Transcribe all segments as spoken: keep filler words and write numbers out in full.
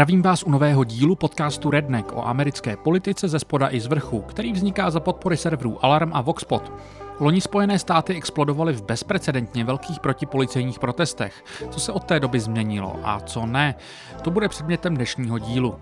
Zdravím vás u nového dílu podcastu Redneck o americké politice ze spoda i z vrchu, který vzniká za podpory serverů Alarm a Voxpod. Loni Spojené státy explodovaly v bezprecedentně velkých protipolicejních protestech. Co se od té doby změnilo a co ne, to bude předmětem dnešního dílu.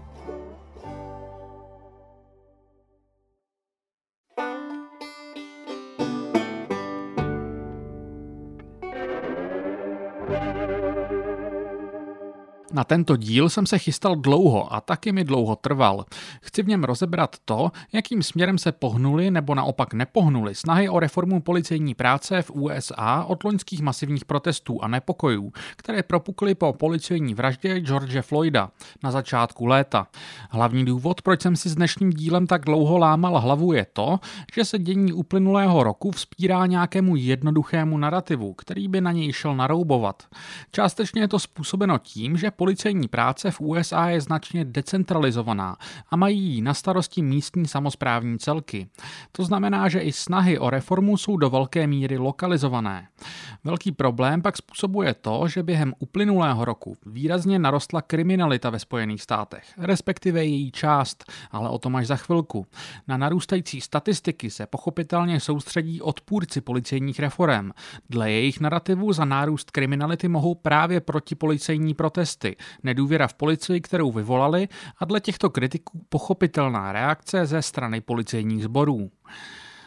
Na tento díl jsem se chystal dlouho a taky mi dlouho trval. Chci v něm rozebrat to, jakým směrem se pohnuli nebo naopak nepohnuli snahy o reformu policejní práce v U S A od loňských masivních protestů a nepokojů, které propukly po policejní vraždě George Floyda na začátku léta. Hlavní důvod, proč jsem si s dnešním dílem tak dlouho lámal hlavu, je to, že se dění uplynulého roku vzpírá nějakému jednoduchému narrativu, který by na něj šel naroubovat. Částečně je to způsobeno tím, že policejní práce v U S A je značně decentralizovaná a mají ji na starosti místní samosprávní celky. To znamená, že i snahy o reformu jsou do velké míry lokalizované. Velký problém pak způsobuje to, že během uplynulého roku výrazně narostla kriminalita ve Spojených státech, respektive její část, ale o tom až za chvilku. Na narůstající statistiky se pochopitelně soustředí odpůrci policejních reforem. Dle jejich narrativu za nárůst kriminality mohou právě protipolicejní protesty, nedůvěra v policii, kterou vyvolali, a dle těchto kritiků pochopitelná reakce ze strany policejních sborů.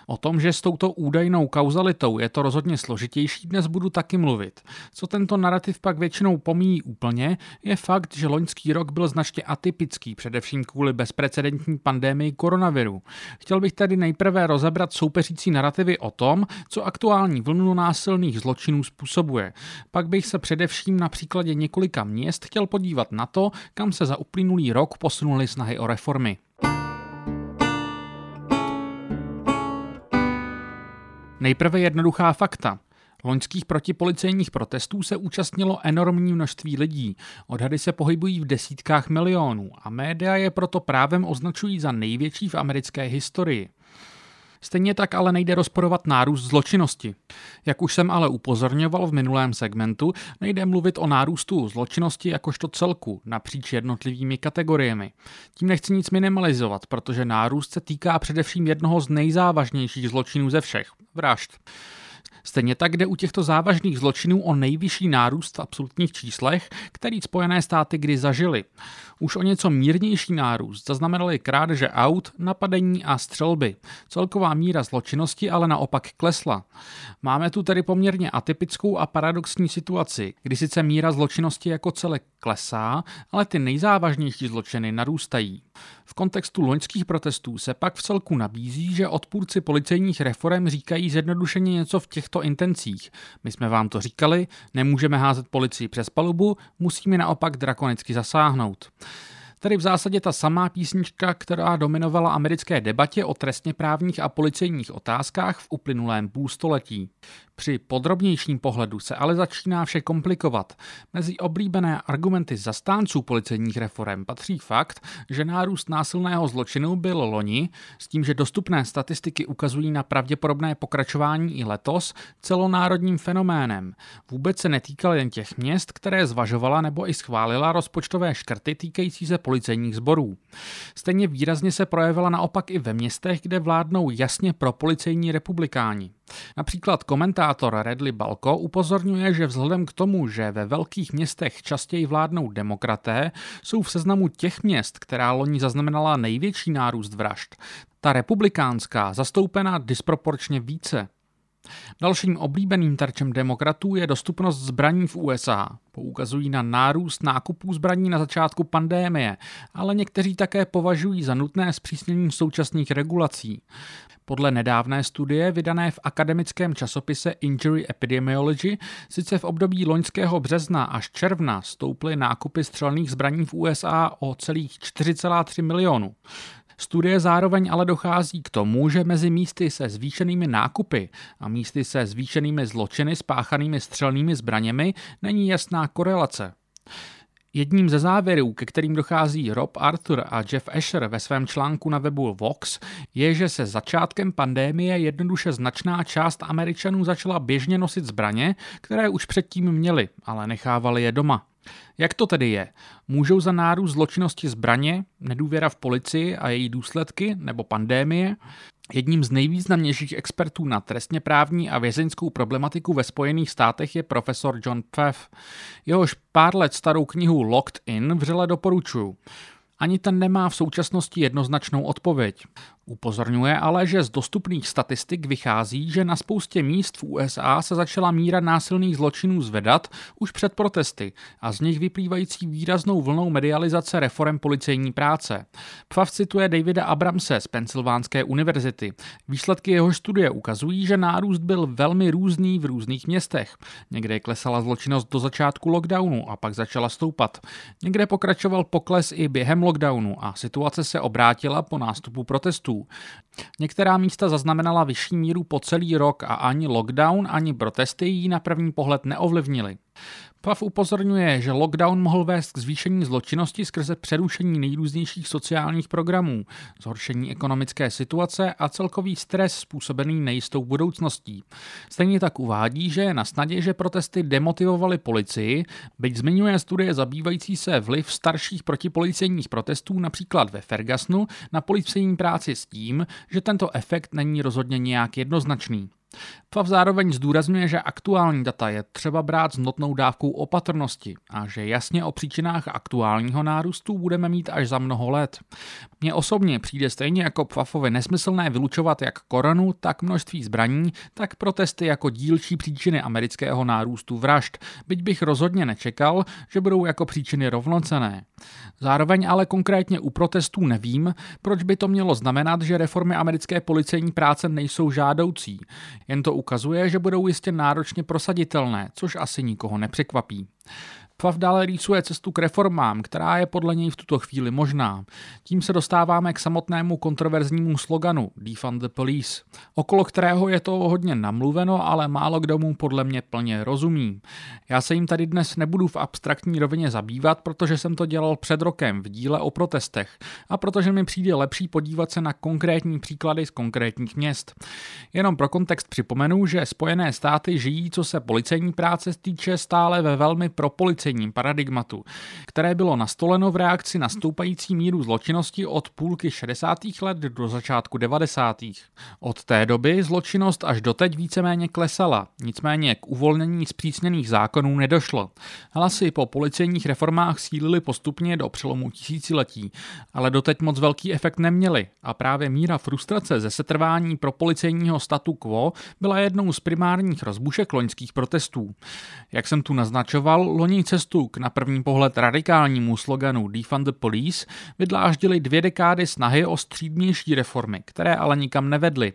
O tom, že s touto údajnou kauzalitou je to rozhodně složitější, dnes budu taky mluvit. Co tento narrativ pak většinou pomíjí úplně, je fakt, že loňský rok byl značně atypický, především kvůli bezprecedentní pandemii koronaviru. Chtěl bych tedy nejprve rozebrat soupeřící narrativy o tom, co aktuální vlnu násilných zločinů způsobuje. Pak bych se především na příkladě několika měst chtěl podívat na to, kam se za uplynulý rok posunuly snahy o reformy. Nejprve jednoduchá fakta. Loňských protipolicejních protestů se účastnilo enormní množství lidí. Odhady se pohybují v desítkách milionů a média je proto právem označují za největší v americké historii. Stejně tak ale nejde rozporovat nárůst zločinnosti. Jak už jsem ale upozorňoval v minulém segmentu, nejde mluvit o nárůstu zločinnosti jakožto celku, napříč jednotlivými kategoriemi. Tím nechci nic minimalizovat, protože nárůst se týká především jednoho z nejzávažnějších zločinů ze všech – vražd. Stejně tak jde u těchto závažných zločinů o nejvyšší nárůst v absolutních číslech, který Spojené státy kdy zažily. Už o něco mírnější nárůst zaznamenaly krádeže aut, napadení a střelby. Celková míra zločinnosti ale naopak klesla. Máme tu tedy poměrně atypickou a paradoxní situaci, kdy sice míra zločinnosti jako celek klesá, ale ty nejzávažnější zločiny narůstají. V kontextu loňských protestů se pak v celku nabízí, že odpůrci policejních reforem říkají zjednodušeně něco v těchto intencích. My jsme vám to říkali, nemůžeme házet policii přes palubu, musíme naopak drakonicky zasáhnout. Tedy v zásadě ta samá písnička, která dominovala americké debatě o trestně právních a policejních otázkách v uplynulém půlstoletí. Při podrobnějším pohledu se ale začíná vše komplikovat. Mezi oblíbené argumenty zastánců policejních reforem patří fakt, že nárůst násilného zločinu byl loni, s tím, že dostupné statistiky ukazují na pravděpodobné pokračování i letos, celonárodním fenoménem. Vůbec se netýkal jen těch měst, které zvažovala nebo i schválila rozpočtové škrty týkající se policejních sborů. Stejně výrazně se projevila naopak i ve městech, kde vládnou jasně propolicejní republikáni. Například komentátor Radley Balko upozorňuje, že vzhledem k tomu, že ve velkých městech častěji vládnou demokraté, jsou v seznamu těch měst, která loni zaznamenala největší nárůst vražd. Ta republikánská zastoupená disproporčně více. Dalším oblíbeným terčem demokratů je dostupnost zbraní v U S A. Poukazují na nárůst nákupů zbraní na začátku pandémie, ale někteří také považují za nutné zpřísnění současných regulací. Podle nedávné studie vydané v akademickém časopise Injury Epidemiology sice v období loňského března až června stouply nákupy střelných zbraní v U S A o celých čtyři celá tři milionu. Studie zároveň ale dochází k tomu, že mezi místy se zvýšenými nákupy a místy se zvýšenými zločiny spáchanými střelnými zbraněmi není jasná korelace. Jedním ze závěrů, ke kterým dochází Rob Arthur a Jeff Asher ve svém článku na webu Vox, je, že se začátkem pandémie jednoduše značná část Američanů začala běžně nosit zbraně, které už předtím měli, ale nechávali je doma. Jak to tedy je? Můžou za nárůst zločinnosti zbraně, nedůvěra v policii a její důsledky nebo pandémie? Jedním z nejvýznamnějších expertů na trestněprávní a vězeňskou problematiku ve Spojených státech je profesor John Pfaff. Jehož pár let starou knihu Locked In vřele doporučuju. Ani ten nemá v současnosti jednoznačnou odpověď. Upozorňuje ale, že z dostupných statistik vychází, že na spoustě míst v U S A se začala míra násilných zločinů zvedat už před protesty a z nich vyplývající výraznou vlnou medializace reforem policejní práce. Pfaff cituje Davida Abramse z Pensylvánské univerzity. Výsledky jeho studie ukazují, že nárůst byl velmi různý v různých městech. Někde klesala zločinnost do začátku lockdownu a pak začala stoupat. Někde pokračoval pokles i během lockdownu a situace se obrátila po nástupu protestů. Některá místa zaznamenala vyšší míru po celý rok a ani lockdown, ani protesty ji na první pohled neovlivnily. Pfaff upozorňuje, že lockdown mohl vést k zvýšení zločinnosti skrze přerušení nejrůznějších sociálních programů, zhoršení ekonomické situace a celkový stres způsobený nejistou budoucností. Stejně tak uvádí, že je na snadě, že protesty demotivovaly policii, byť zmiňuje studie zabývající se vliv starších protipolicejních protestů například ve Fergusonu na policejní práci s tím, že tento efekt není rozhodně nějak jednoznačný. Pfaff zároveň zdůrazňuje, že aktuální data je třeba brát s notnou dávkou opatrnosti a že jasně o příčinách aktuálního nárůstu budeme mít až za mnoho let. Mně osobně přijde stejně jako Pfaffovi nesmyslné vylučovat jak koronu, tak množství zbraní, tak protesty jako dílčí příčiny amerického nárůstu vražd, byť bych rozhodně nečekal, že budou jako příčiny rovnocenné. Zároveň ale konkrétně u protestů nevím, proč by to mělo znamenat, že reformy americké policejní práce nejsou žádoucí. Jen to ukazuje, že budou jistě náročně prosaditelné, což asi nikoho nepřekvapí. Pfaff dále rýsuje cestu k reformám, která je podle něj v tuto chvíli možná. Tím se dostáváme k samotnému kontroverznímu sloganu Defund the Police, okolo kterého je toho hodně namluveno, ale málo kdo mu podle mě plně rozumí. Já se jim tady dnes nebudu v abstraktní rovině zabývat, protože jsem to dělal před rokem v díle o protestech a protože mi přijde lepší podívat se na konkrétní příklady z konkrétních měst. Jenom pro kontext připomenu, že Spojené státy žijí, co se policejní práce týče, stále ve velmi propolicijní paradigmatu, které bylo nastoleno v reakci na stoupající míru zločinnosti od půlky šedesátých let do začátku devadesátých. Od té doby zločinnost až doteď víceméně klesala, nicméně k uvolnění zpřísněných zákonů nedošlo. Hlasy po policejních reformách sílily postupně do přelomu tisíciletí, ale doteď moc velký efekt neměly a právě míra frustrace ze setrvání pro policejního statu quo byla jednou z primárních rozbušek loňských protestů. Jak jsem tu naznačoval, loni cestu k na první pohled radikálnímu sloganu Defund the Police vydláždily dvě dekády snahy o střídmější reformy, které ale nikam nevedly.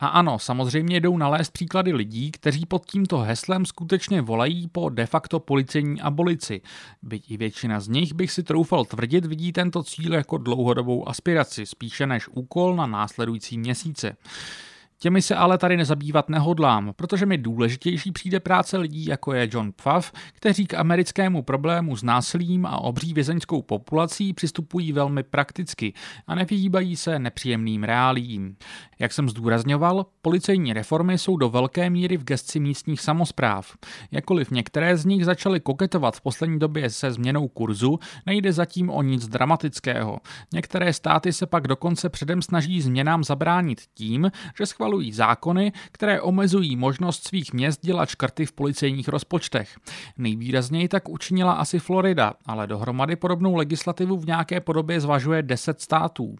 A ano, samozřejmě jdou nalézt příklady lidí, kteří pod tímto heslem skutečně volají po de facto policejní abolici. Byť i většina z nich, bych si troufal tvrdit, vidí tento cíl jako dlouhodobou aspiraci, spíše než úkol na následující měsíce. Těmi se ale tady nezabývat nehodlám, protože mi důležitější přijde práce lidí, jako je John Pfaff, kteří k americkému problému s násilím a obří vězeňskou populací přistupují velmi prakticky a nevyhýbají se nepříjemným reáliím. Jak jsem zdůrazňoval, policejní reformy jsou do velké míry v gesci místních samospráv. Jakkoliv některé z nich začaly koketovat v poslední době se změnou kurzu, nejde zatím o nic dramatického. Některé státy se pak dokonce předem snaží změnám zabránit tím, že schvalují zákony, které omezují možnost svých měst dělat škrty v policejních rozpočtech. Nejvýrazněji tak učinila asi Florida, ale dohromady podobnou legislativu v nějaké podobě zvažuje deset států.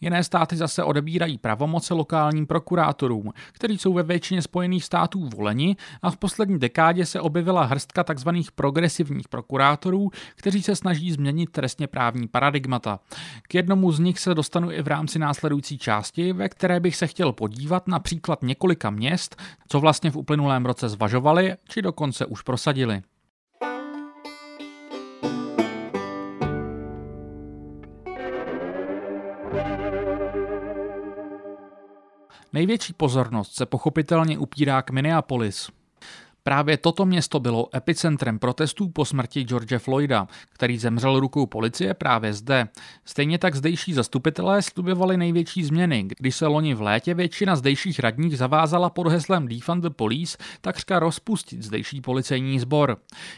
Jiné státy zase odebírají pravomoce lokálním prokurátorům, kteří jsou ve většině Spojených států voleni a v poslední dekádě se objevila hrstka tzv. Progresivních prokurátorů, kteří se snaží změnit trestně právní paradigmata. K jednomu z nich se dostanu i v rámci následující části, ve které bych se chtěl podívat například několika měst, co vlastně v uplynulém roce zvažovali, či dokonce už prosadili. Největší pozornost se pochopitelně upírá k Minneapolis. Právě toto město bylo epicentrem protestů po smrti George Floyda, který zemřel rukou policie právě zde. Stejně tak zdejší zastupitelé slibovali největší změny, když se loni v létě většina zdejších radních zavázala pod heslem Defund the Police takřka rozpustit zdejší policejní sbor.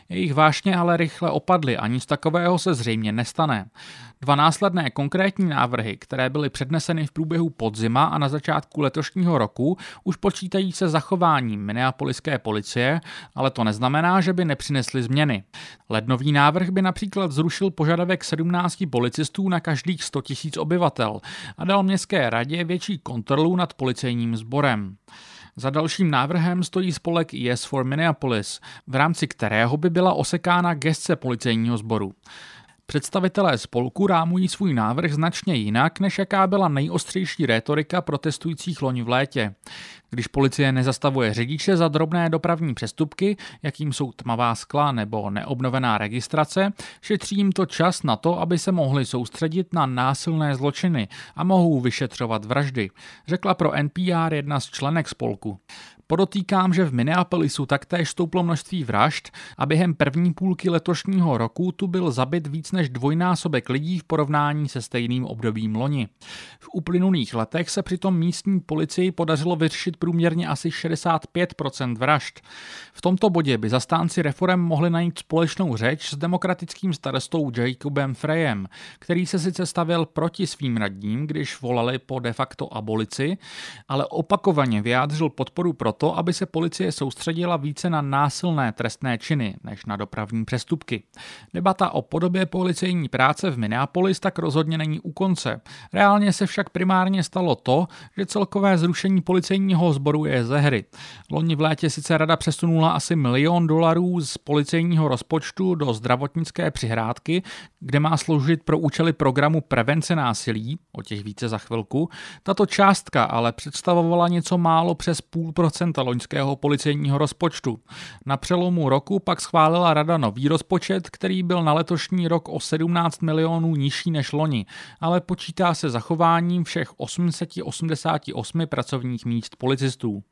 Jejich vášně ale rychle opadly a nic takového se zřejmě nestane. Dva následné konkrétní návrhy, které byly předneseny v průběhu podzima a na začátku letošního roku, už počítají se zachováním minneapoliské policie, ale to neznamená, že by nepřinesly změny. Lednový návrh by například zrušil požadavek sedmnácti policistů na každých sto tisíc obyvatel a dal městské radě větší kontrolu nad policejním sborem. Za dalším návrhem stojí spolek Yes for Minneapolis, v rámci kterého by byla osekána gesce policejního sboru. Představitelé spolku rámují svůj návrh značně jinak, než jaká byla nejostřejší rétorika protestujících loni v létě. Když policie nezastavuje řidiče za drobné dopravní přestupky, jakým jsou tmavá skla nebo neobnovená registrace, šetří jim to čas na to, aby se mohli soustředit na násilné zločiny a mohou vyšetřovat vraždy, řekla pro N P R jedna z členek spolku. Podotýkám, že v Minneapolisu taktéž stouplo množství vražd a během první půlky letošního roku tu byl zabit víc než dvojnásobek lidí v porovnání se stejným obdobím loni. V uplynulých letech se přitom místní policii podařilo vyřešit průměrně asi šedesát pět procent vražd. V tomto bodě by zastánci reforem mohli najít společnou řeč s demokratickým starostou Jacobem Freyem, který se sice stavěl proti svým radním, když volali po de facto abolici, ale opakovaně vyjádřil podporu proto, aby se policie soustředila více na násilné trestné činy než na dopravní přestupky. Debata o podobě policejní práce v Minneapolis tak rozhodně není u konce. Reálně se však primárně stalo to, že celkové zrušení policejního sboru je ze hry. Loni v létě sice rada přesunula asi milion dolarů z policejního rozpočtu do zdravotnické přihrádky, kde má sloužit pro účely programu prevence násilí, o těch více za chvilku. Tato částka ale představovala něco málo přes půl procenta loňského policejního rozpočtu. Na přelomu roku pak schválila rada nový rozpočet, který byl na letošní rok o sedmnáct milionů nižší než loni, ale počítá se zachováním všech osm set osmdesát osm pracovních míst policistů.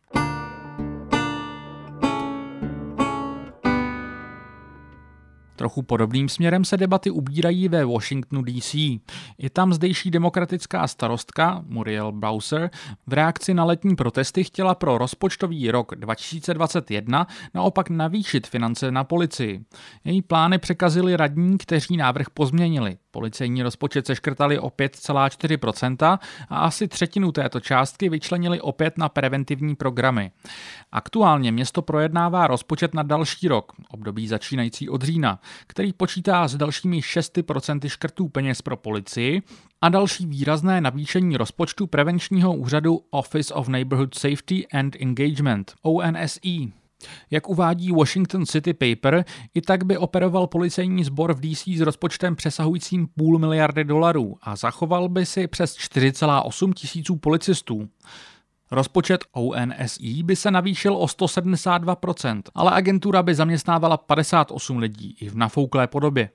Trochu podobným směrem se debaty ubírají ve Washingtonu D C. Je tam zdejší demokratická starostka Muriel Bowser v reakci na letní protesty chtěla pro rozpočtový rok dva tisíce dvacet jedna naopak navýšit finance na policii. Její plány překazili radní, kteří návrh pozměnili. Policejní rozpočet seškrtali o pět celá čtyři procenta a asi třetinu této částky vyčlenili opět na preventivní programy. Aktuálně město projednává rozpočet na další rok, období začínající od října, který počítá s dalšími šest procent škrtů peněz pro policii a další výrazné navýšení rozpočtu prevenčního úřadu Office of Neighborhood Safety and Engagement, O N S E. Jak uvádí Washington City Paper, i tak by operoval policejní sbor v D C s rozpočtem přesahujícím půl miliardy dolarů a zachoval by si přes čtyři celá osm tisíců policistů. Rozpočet O N S E by se navýšil o sto sedmdesát dva procent, ale agentura by zaměstnávala padesát osm lidí i v nafouklé podobě.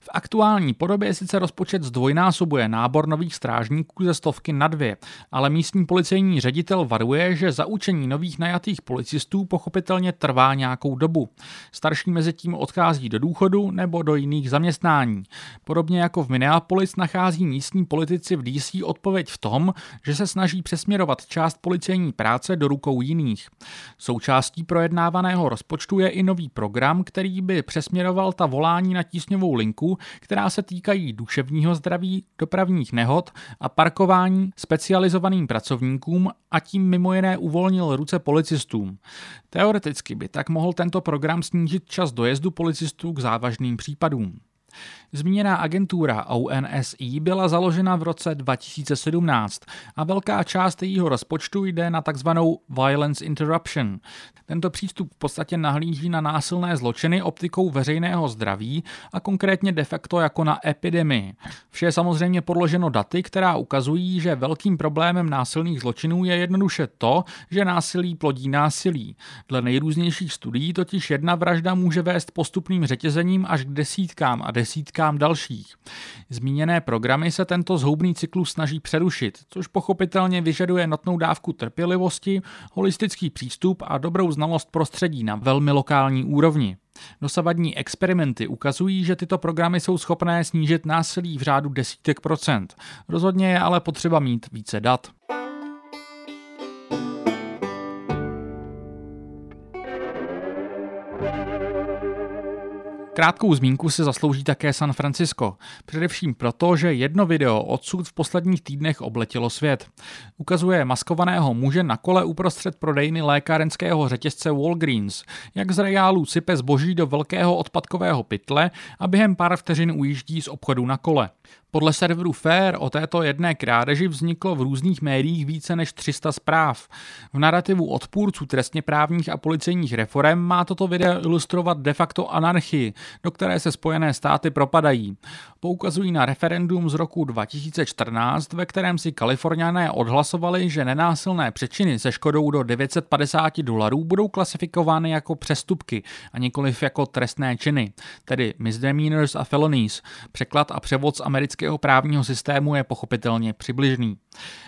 V aktuální podobě sice rozpočet zdvojnásobuje nábor nových strážníků ze stovky na dvě, ale místní policejní ředitel varuje, že zaučení nových najatých policistů pochopitelně trvá nějakou dobu. Starší mezitím odchází do důchodu nebo do jiných zaměstnání. Podobně jako v Minneapolis nachází místní politici v D C odpověď v tom, že se snaží přesměrovat část policejní práce do rukou jiných. Součástí projednávaného rozpočtu je i nový program, který by přesměroval ta volání na tísňovou linku, která se týkají duševního zdraví, dopravních nehod a parkování specializovaným pracovníkům a tím mimo jiné uvolnil ruce policistům. Teoreticky by tak mohl tento program snížit čas dojezdu policistů k závažným případům. Zmíněná agentura O N S E byla založena v roce dva tisíce sedmnáct a velká část jejího rozpočtu jde na takzvanou violence interruption. Tento přístup v podstatě nahlíží na násilné zločiny optikou veřejného zdraví a konkrétně de facto jako na epidemii. Vše je samozřejmě podloženo daty, která ukazují, že velkým problémem násilných zločinů je jednoduše to, že násilí plodí násilí. Dle nejrůznějších studií totiž jedna vražda může vést postupným řetězením až k desítkám a desítkám desítkám dalších. Zmíněné programy se tento zhoubný cyklus snaží přerušit, což pochopitelně vyžaduje notnou dávku trpělivosti, holistický přístup a dobrou znalost prostředí na velmi lokální úrovni. Dosavadní experimenty ukazují, že tyto programy jsou schopné snížit násilí v řádu desítek procent. Rozhodně je ale potřeba mít více dat. Krátkou zmínku si zaslouží také San Francisco, především proto, že jedno video odsud v posledních týdnech obletilo svět. Ukazuje maskovaného muže na kole uprostřed prodejny lékárenského řetězce Walgreens, jak z reálů sype zboží do velkého odpadkového pytle a během pár vteřin ujíždí z obchodu na kole. Podle serveru Fair o této jedné krádeži vzniklo v různých médiích více než tři sta zpráv. V narrativu odpůrců trestněprávních a policejních reforem má toto video ilustrovat de facto anarchii, do které se Spojené státy propadají. Poukazují na referendum z roku dva tisíce čtrnáct, ve kterém si Kaliforňané odhlasovali, že nenásilné přečiny se škodou do devět set padesát dolarů budou klasifikovány jako přestupky a nikoliv jako trestné činy, tedy misdemeanors a felonies. Překlad a převod z amerického právního systému je pochopitelně přibližný.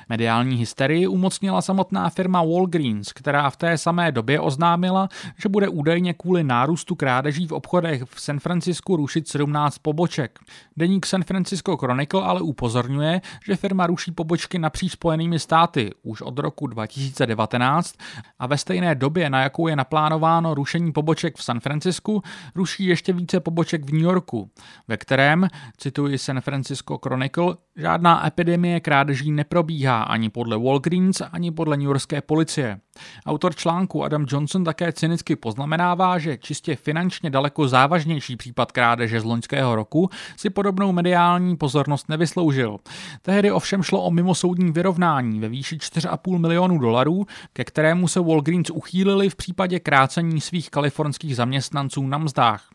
Mediální hysterii umocnila samotná firma Walgreens, která v té samé době oznámila, že bude údajně kvůli nárůstu krádeží v obchodech v San Francisku rušit sedmnáct poboček. Deník San Francisco Chronicle ale upozorňuje, že firma ruší pobočky napříč Spojenými státy už od roku dva tisíce devatenáct a ve stejné době, na jakou je naplánováno rušení poboček v San Francisku, ruší ještě více poboček v New Yorku, ve kterém, cituji San Francisco Chronicle, žádná epidemie krádeží neprobíhá ani podle Walgreens, ani podle newyorské policie. Autor článku Adam Johnson také cynicky poznamenává, že čistě finančně daleko závažnější případ krádeže z loňského roku si podobnou mediální pozornost nevysloužil. Tehdy ovšem šlo o mimosoudní vyrovnání ve výši čtyři a půl milionu dolarů, ke kterému se Walgreens uchýlili v případě krácení svých kalifornských zaměstnanců na mzdách.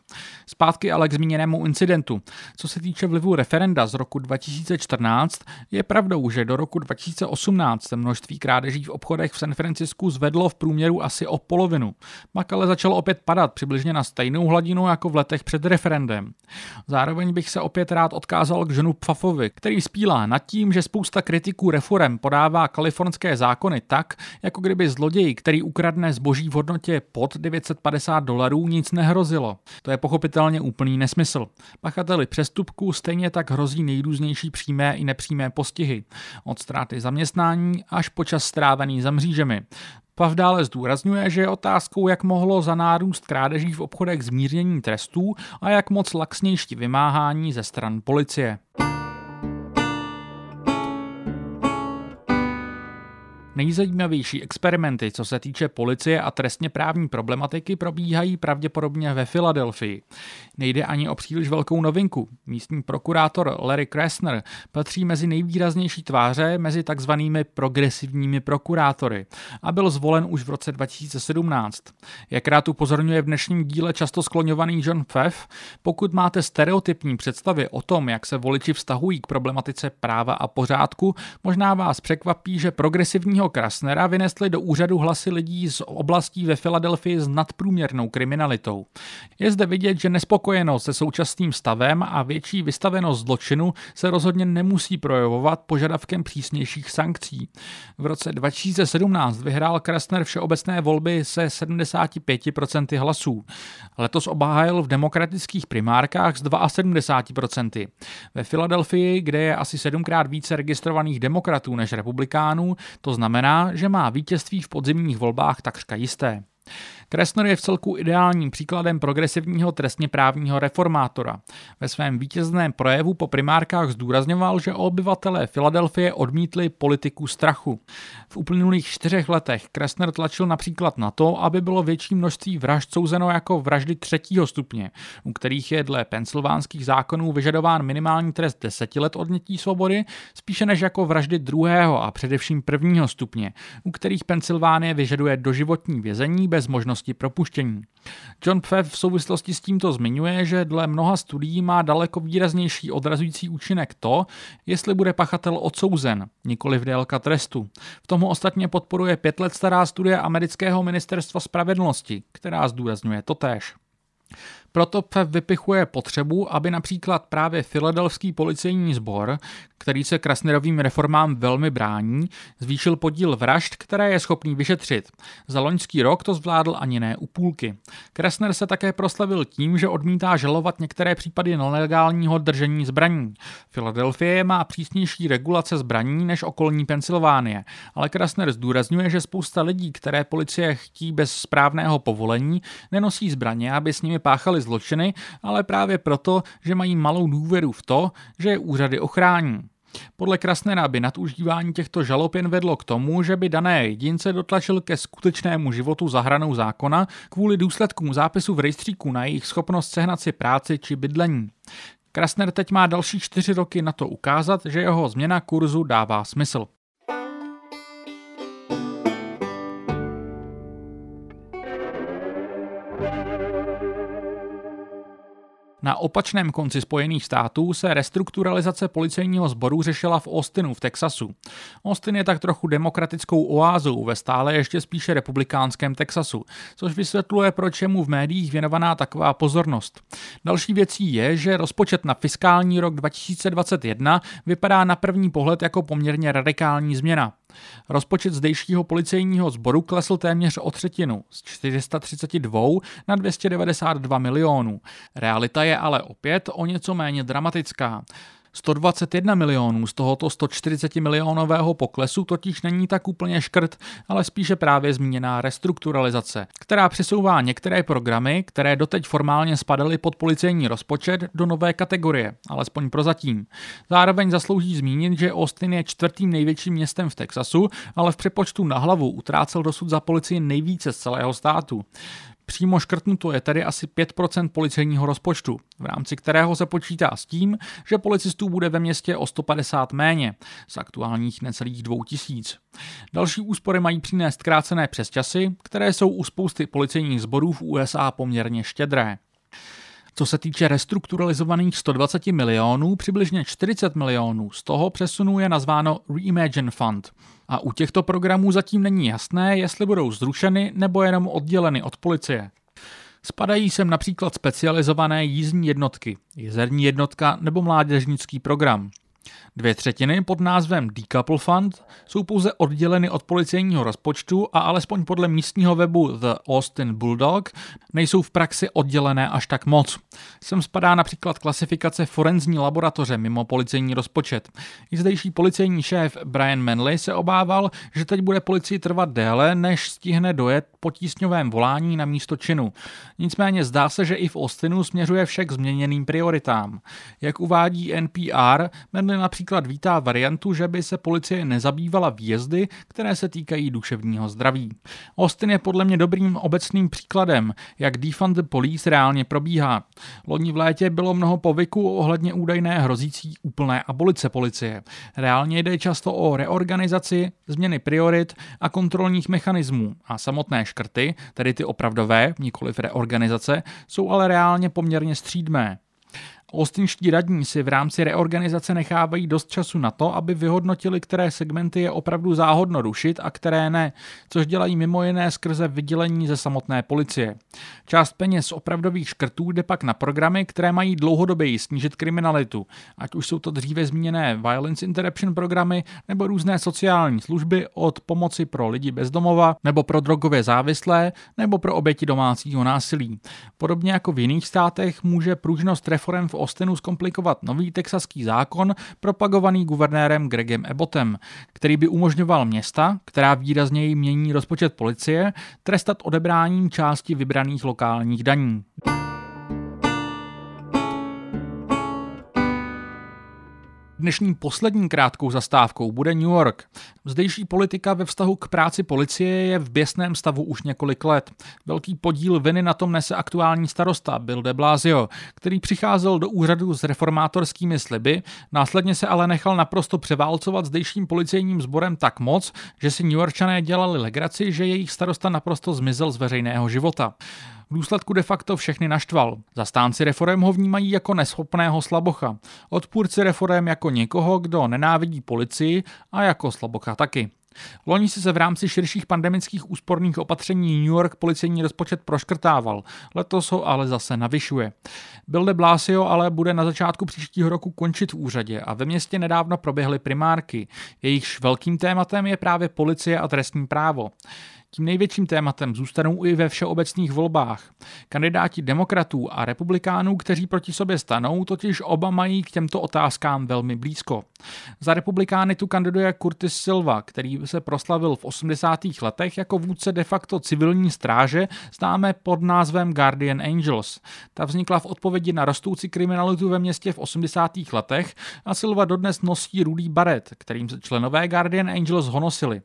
Zpátky ale k zmíněnému incidentu. Co se týče vlivu referenda z roku dva tisíce čtrnáct, je pravdou, že do roku dva tisíce osmnáct se množství krádeží v obchodech v San Francisku zvedlo v průměru asi o polovinu. Pak ale začalo opět padat přibližně na stejnou hladinu jako v letech před referendem. Zároveň bych se opět rád odkázal k Johnu Pfaffovi, který spílá nad tím, že spousta kritiků reforem podává kalifornské zákony tak, jako kdyby zloději, který ukradne zboží v hodnotě pod devět set padesát dolarů, nic nehrozilo. To je pochopitelně úplný nesmysl. Pachateli přestupku stejně tak hrozí nejrůznější přímé i nepřímé postihy, od ztráty zaměstnání až po čas strávený za mřížemi. Pfaff dále zdůrazňuje, že je otázkou, jak mohlo za nárůst krádeží v obchodech zmírnění trestů a jak moc laxnější vymáhání ze stran policie. Nejzajímavější experimenty, co se týče policie a trestně právní problematiky, probíhají pravděpodobně ve Philadelphii. Nejde ani o příliš velkou novinku. Místní prokurátor Larry Krasner patří mezi nejvýraznější tváře mezi takzvanými progresivními prokurátory a byl zvolen už v roce dva tisíce sedmnáct. Jak rád upozorňuje v dnešním díle často skloňovaný John Pfaff, pokud máte stereotypní představy o tom, jak se voliči vztahují k problematice práva a pořádku, možná vás překvapí, že progresivního Krasnera vynesli do úřadu hlasy lidí z oblastí ve Filadelfii s nadprůměrnou kriminalitou. Je zde vidět, že nespokojenost se současným stavem a větší vystavenost zločinu se rozhodně nemusí projevovat požadavkem přísnějších sankcí. V roce dva tisíce sedmnáct vyhrál Krasner všeobecné volby se sedmdesát pět procent hlasů. Letos obhájil v demokratických primárkách s sedmdesát dva procent. Ve Filadelfii, kde je asi sedmkrát více registrovaných demokratů než republikánů, to znamená, Znamená, že má vítězství v podzimních volbách takřka jisté. Krasner je vcelku ideálním příkladem progresivního trestně právního reformátora. Ve svém vítězném projevu po primárkách zdůrazňoval, že obyvatelé Filadelfie odmítli politiku strachu. V uplynulých čtyřech letech Krasner tlačil například na to, aby bylo větší množství vražd souzeno jako vraždy třetího stupně, u kterých je dle pensylvánských zákonů vyžadován minimální trest deseti let odnětí svobody, spíše než jako vraždy druhého a především prvního stupně, u kterých Pensylvánie vyžaduje doživotní vězení bez možnosti propuštění. John Pfaff v souvislosti s tímto zmiňuje, že dle mnoha studií má daleko výraznější odrazující účinek to, jestli bude pachatel odsouzen, nikoli v délka trestu. V tomu ostatně podporuje pět let stará studie amerického ministerstva spravedlnosti, která zdůrazňuje totéž. Proto Pfaff vypichuje potřebu, aby například právě Philadelphský policejní sbor, který se Krasnerovým reformám velmi brání, zvýšil podíl vražd, které je schopný vyšetřit. Za loňský rok to zvládl ani ne u půlky. Krasner se také proslavil tím, že odmítá žalovat některé případy nelegálního držení zbraní. Philadelphie má přísnější regulace zbraní než okolní Pensylvánie, ale Krasner zdůrazňuje, že spousta lidí, které policie chtí bez správného povolení, nenosí zbraně, aby s nimi páchali zločiny, ale právě proto, že mají malou důvěru v to, že je úřady ochrání. Podle Krasnera by nadužívání těchto žalob jen vedlo k tomu, že by dané jedince dotlačil ke skutečnému životu za hranou zákona kvůli důsledkům zápisu v rejstříku na jejich schopnost sehnat si práci či bydlení. Krasner teď má další čtyři roky na to ukázat, že jeho změna kurzu dává smysl. Na opačném konci Spojených států se restrukturalizace policejního sboru řešila v Austinu v Texasu. Austin je tak trochu demokratickou oázou ve stále ještě spíše republikánském Texasu, což vysvětluje, proč je mu v médiích věnovaná taková pozornost. Další věcí je, že rozpočet na fiskální rok dva tisíce dvacet jedna vypadá na první pohled jako poměrně radikální změna. Rozpočet zdejšího policejního sboru klesl téměř o třetinu, z čtyři sta třicet dva na dvě stě devadesát dva milionů. Realita je ale opět o něco méně dramatická. sto dvacet jedna milionů z tohoto sto čtyřicet milionového poklesu totiž není tak úplně škrt, ale spíše právě zmíněná restrukturalizace, která přesouvá některé programy, které doteď formálně spadaly pod policejní rozpočet, do nové kategorie, alespoň prozatím. Zároveň zaslouží zmínit, že Austin je čtvrtým největším městem v Texasu, ale v přepočtu na hlavu utrácel dosud za policii nejvíce z celého státu. Přímo škrtnuto je tedy asi pět procent policejního rozpočtu, v rámci kterého se počítá s tím, že policistů bude ve městě o sto padesát méně, z aktuálních necelých dvou tisíc. Další úspory mají přinést krácené přesčasy, které jsou u spousty policejních sborů v U S A poměrně štědré. Co se týče restrukturalizovaných sto dvacet milionů, přibližně čtyřicet milionů z toho přesunu je nazváno Reimagine Fund. A u těchto programů zatím není jasné, jestli budou zrušeny nebo jenom odděleny od policie. Spadají sem například specializované jízdní jednotky, jezerní jednotka nebo mládežnický program. Dvě třetiny pod názvem Decouple Fund jsou pouze odděleny od policejního rozpočtu a alespoň podle místního webu The Austin Bulldog nejsou v praxi oddělené až tak moc. Sem spadá například klasifikace forenzní laboratoře mimo policejní rozpočet. I zdejší policejní šéf Brian Manley se obával, že teď bude policii trvat déle, než stihne dojet po tísňovém volání na místo činu. Nicméně zdá se, že i v Austinu směřuje vše k změněným prioritám. Jak uvádí N P R, Manley například vítá variantu, že by se policie nezabývala výjezdy, které se týkají duševního zdraví. Austin je podle mě dobrým obecným příkladem, jak Defund the Police reálně probíhá. Loni v létě bylo mnoho povyků ohledně údajné hrozící úplné abolice policie. Reálně jde často o reorganizaci, změny priorit a kontrolních mechanismů a samotné škrty, tedy ty opravdové, nikoliv reorganizace, jsou ale reálně poměrně střídmé. Austinští radní si v rámci reorganizace nechávají dost času na to, aby vyhodnotili, které segmenty je opravdu záhodno rušit a které ne, což dělají mimo jiné skrze vydělení ze samotné policie. Část peněz z opravdových škrtů jde pak na programy, které mají dlouhodoběji snížit kriminalitu, ať už jsou to dříve zmíněné violence interruption programy nebo různé sociální služby od pomoci pro lidi bezdomova nebo pro drogově závislé nebo pro oběti domácího násilí. Podobně jako v jiných státech může pružnost reforem v Austinu zkomplikovat nový texaský zákon propagovaný guvernérem Gregem Abbottem, který by umožňoval města, která výrazněji mění rozpočet policie, trestat odebráním části vybraných lokálních daní. Dnešní poslední krátkou zastávkou bude New York. Zdejší politika ve vztahu k práci policie je v běsném stavu už několik let. Velký podíl viny na tom nese aktuální starosta Bill de Blasio, který přicházel do úřadu s reformátorskými sliby, následně se ale nechal naprosto převálcovat zdejším policejním sborem tak moc, že si New Yorkčané dělali legraci, že jejich starosta naprosto zmizel z veřejného života. V důsledku de facto všechny naštval. Zastánci reforem ho vnímají jako neschopného slabocha, odpůrci reforem jako někoho, kdo nenávidí policii a jako slabocha taky. Loni si se v rámci širších pandemických úsporných opatření New York policejní rozpočet proškrtával, letos ho ale zase navyšuje. Bill de Blasio ale bude na začátku příštího roku končit v úřadě a ve městě nedávno proběhly primárky. Jejichž velkým tématem je právě policie a trestní právo. Tím největším tématem zůstanou i ve všeobecných volbách. Kandidáti demokratů a republikánů, kteří proti sobě stanou, totiž oba mají k těmto otázkám velmi blízko. Za republikány tu kandiduje Curtis Sliwa, který se proslavil v osmdesátých letech jako vůdce de facto civilní stráže, známé pod názvem Guardian Angels. Ta vznikla v odpovědi na rostoucí kriminalitu ve městě v osmdesátých letech a Sliwa dodnes nosí rudý baret, kterým se členové Guardian Angels honosili.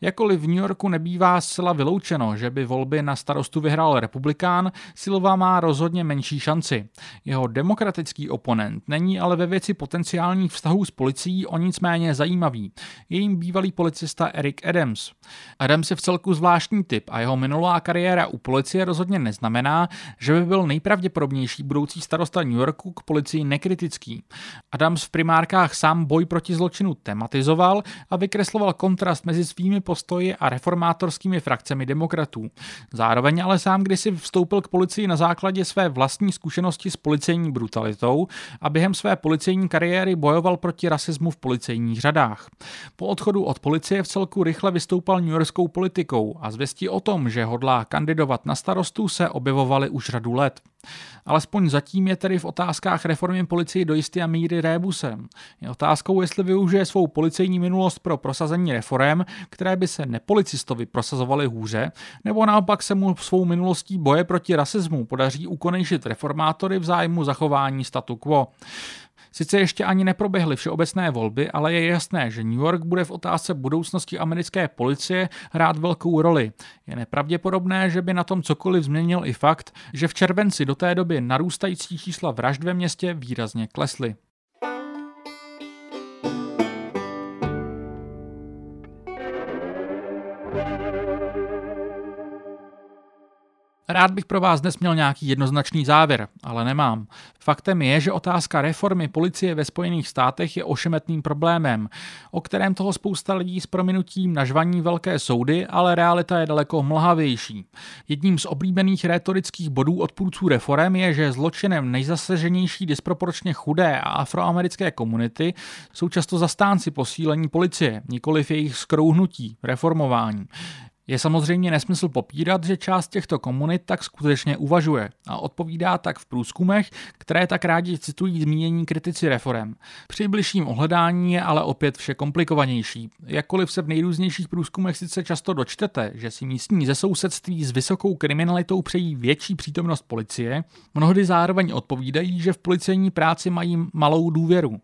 Jakkoliv v New Yorku nebývá zcela vyloučeno, že by volby na starostu vyhrál republikán, Sliwa má rozhodně menší šanci. Jeho demokratický oponent není ale ve věci potenciálních vztahů s policií o nic méně zajímavý. Je jím bývalý policista Eric Adams. Adams je vcelku zvláštní typ a jeho minulá kariéra u policie rozhodně neznamená, že by byl nejpravděpodobnější budoucí starosta New Yorku k policii nekritický. Adams v primárkách sám boj proti zločinu tematizoval a vykresloval kontrast mezi svými postoji a reformátorskými frakcemi demokratů. Zároveň ale sám kdysi vstoupil k policii na základě své vlastní zkušenosti s policejní brutalitou a během své policejní kariéry bojoval proti rasismu v policejních řadách. Po odchodu od policie vcelku rychle vystoupal newyorskou politikou a zvěsti o tom, že hodlá kandidovat na starostu, se objevovaly už řadu let. Alespoň zatím je tedy v otázkách reformy policie do jisté míry rébusem. Je otázkou, jestli využije svou policejní minulost pro prosazení reforem, které by se nepolicistovi prosazovaly hůře, nebo naopak se mu svou minulostí boje proti rasismu podaří ukonejšit reformátory v zájmu zachování statu quo. Sice ještě ani neproběhly všeobecné volby, ale je jasné, že New York bude v otázce budoucnosti americké policie hrát velkou roli. Je nepravděpodobné, že by na tom cokoliv změnil i fakt, že v červenci do té doby narůstající čísla vražd ve městě výrazně klesly. Rád bych pro vás dnes měl nějaký jednoznačný závěr, ale nemám. Faktem je, že otázka reformy policie ve Spojených státech je ošemetným problémem, o kterém toho spousta lidí s prominutím nažvaní velké soudy, ale realita je daleko mlhavější. Jedním z oblíbených rétorických bodů odpůrců reforem je, že zločinem nejzasaženější disproporčně chudé a afroamerické komunity jsou často zastánci posílení policie, nikoliv jejich skrouhnutí, reformování. Je samozřejmě nesmysl popírat, že část těchto komunit tak skutečně uvažuje a odpovídá tak v průzkumech, které tak rádi citují zmínění kritici reforem. Při bližším ohledání je ale opět vše komplikovanější. Jakkoliv se v nejrůznějších průzkumech sice často dočtete, že si místní ze sousedství s vysokou kriminalitou přejí větší přítomnost policie, mnohdy zároveň odpovídají, že v policejní práci mají malou důvěru.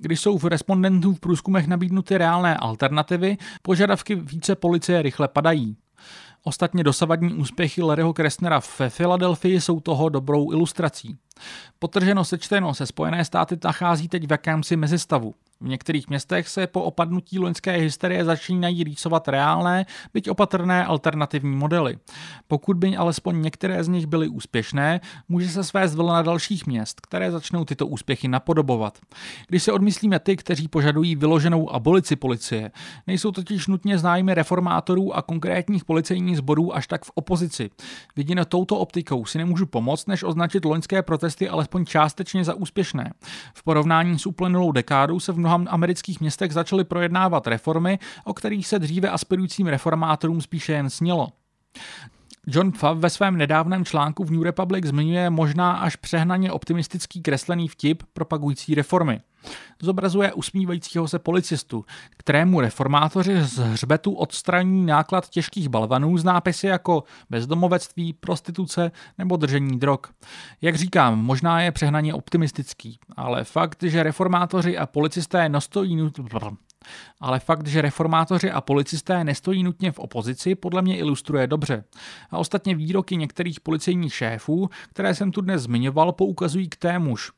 Když jsou v respondentů v průzkumech nabídnuty reálné alternativy, požadavky více policie rychle padají. Ostatně dosavadní úspěchy Larryho Krasnera ve Philadelphii jsou toho dobrou ilustrací. Podtrženo sečteno se Spojené státy nachází teď v jakémsi mezistavu. V některých městech se po opadnutí loňské hysterie začínají rýsovat reálné, byť opatrné alternativní modely. Pokud by alespoň některé z nich byly úspěšné, může se svést vlna dalších měst, které začnou tyto úspěchy napodobovat. Když se odmyslíme ty, kteří požadují vyloženou abolici policie, nejsou totiž nutně zájmy reformátorů a konkrétních policejních sborů až tak v opozici. Jedině touto optikou si nemůžu pomoct, než označit loňské protesty alespoň částečně za úspěšné. V porovnání s uplynulou dekádou se v mnoha amerických městech začaly projednávat reformy, o kterých se dříve aspirujícím reformátorům spíše jen snilo. John Pfaff ve svém nedávném článku v New Republic zmiňuje možná až přehnaně optimistický kreslený vtip propagující reformy. Zobrazuje usmívajícího se policistu, kterému reformátoři z hřbetu odstraní náklad těžkých balvanů s nápisy jako bezdomovectví, prostituce nebo držení drog. Jak říkám, možná je přehnaně optimistický, ale fakt, že reformátoři a policisté nastojí nutně... Ale fakt, že reformátoři a policisté nestojí nutně v opozici, podle mě ilustruje dobře. A ostatně výroky některých policejních šéfů, které jsem tu dnes zmiňoval, poukazují k témuž.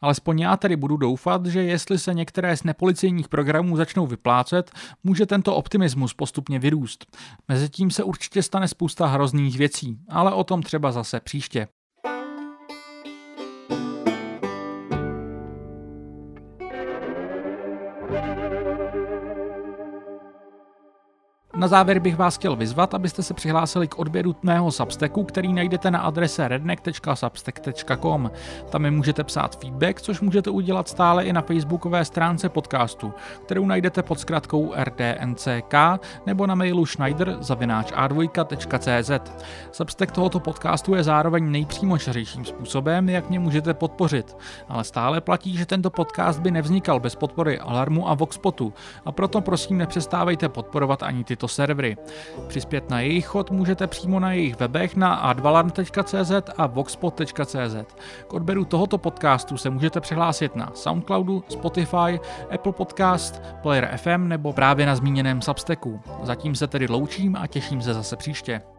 Alespoň já tedy budu doufat, že jestli se některé z nepolicejních programů začnou vyplácet, může tento optimismus postupně vyrůst. Mezitím se určitě stane spousta hrozných věcí, ale o tom třeba zase příště. Na závěr bych vás chtěl vyzvat, abyste se přihlásili k odběru mého Substacku, který najdete na adrese redneck tečka substack tečka com. Tam mi můžete psát feedback, což můžete udělat stále i na facebookové stránce podcastu, kterou najdete pod zkratkou R D N C K nebo na mailu schneider zavináč a dva tečka cé zet. Substack tohoto podcastu je zároveň nejpřímočařejším způsobem, jak mě můžete podpořit, ale stále platí, že tento podcast by nevznikal bez podpory Alarmu a Voxpotu, a proto prosím nepřestávejte podporovat ani tyto servery. Přispět na jejich chod můžete přímo na jejich webech na a dva alarm tečka cé zet a voxpod tečka cé zet. K odběru tohoto podcastu se můžete přihlásit na Soundcloudu, Spotify, Apple Podcast, Player F M nebo právě na zmíněném Substacku. Zatím se tedy loučím a těším se zase příště.